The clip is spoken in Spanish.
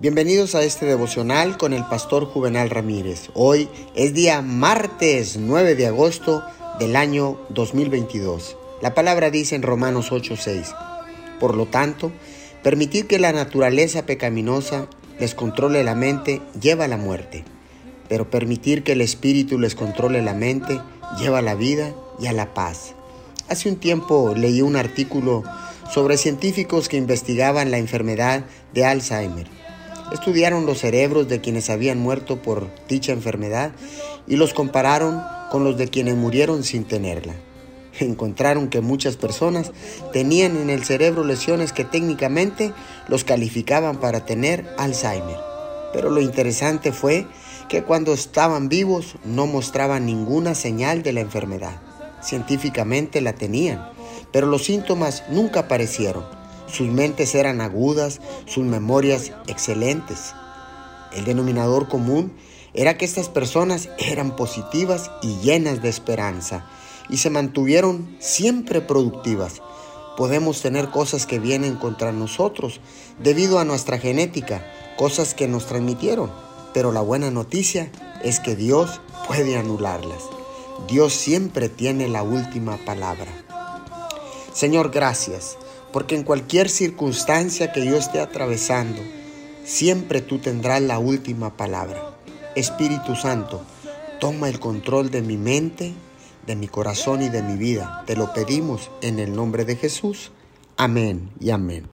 Bienvenidos a este devocional con el pastor Juvenal Ramírez. Hoy es día martes 9 de agosto del año 2022. La palabra dice en Romanos 8:6: por lo tanto, permitir que la naturaleza pecaminosa les controle la mente lleva a la muerte, pero permitir que el espíritu les controle la mente lleva a la vida y a la paz. Hace un tiempo leí un artículo sobre científicos que investigaban la enfermedad de Alzheimer. Estudiaron los cerebros de quienes habían muerto por dicha enfermedad y los compararon con los de quienes murieron sin tenerla. Encontraron que muchas personas tenían en el cerebro lesiones que técnicamente los calificaban para tener Alzheimer. Pero lo interesante fue que cuando estaban vivos no mostraban ninguna señal de la enfermedad. Científicamente la tenían, pero los síntomas nunca aparecieron. Sus mentes eran agudas, sus memorias excelentes. El denominador común era que estas personas eran positivas y llenas de esperanza y se mantuvieron siempre productivas. Podemos tener cosas que vienen contra nosotros debido a nuestra genética, cosas que nos transmitieron, pero la buena noticia es que Dios puede anularlas. Dios siempre tiene la última palabra. Señor, gracias. Porque en cualquier circunstancia que yo esté atravesando, siempre tú tendrás la última palabra. Espíritu Santo, toma el control de mi mente, de mi corazón y de mi vida. Te lo pedimos en el nombre de Jesús. Amén y amén.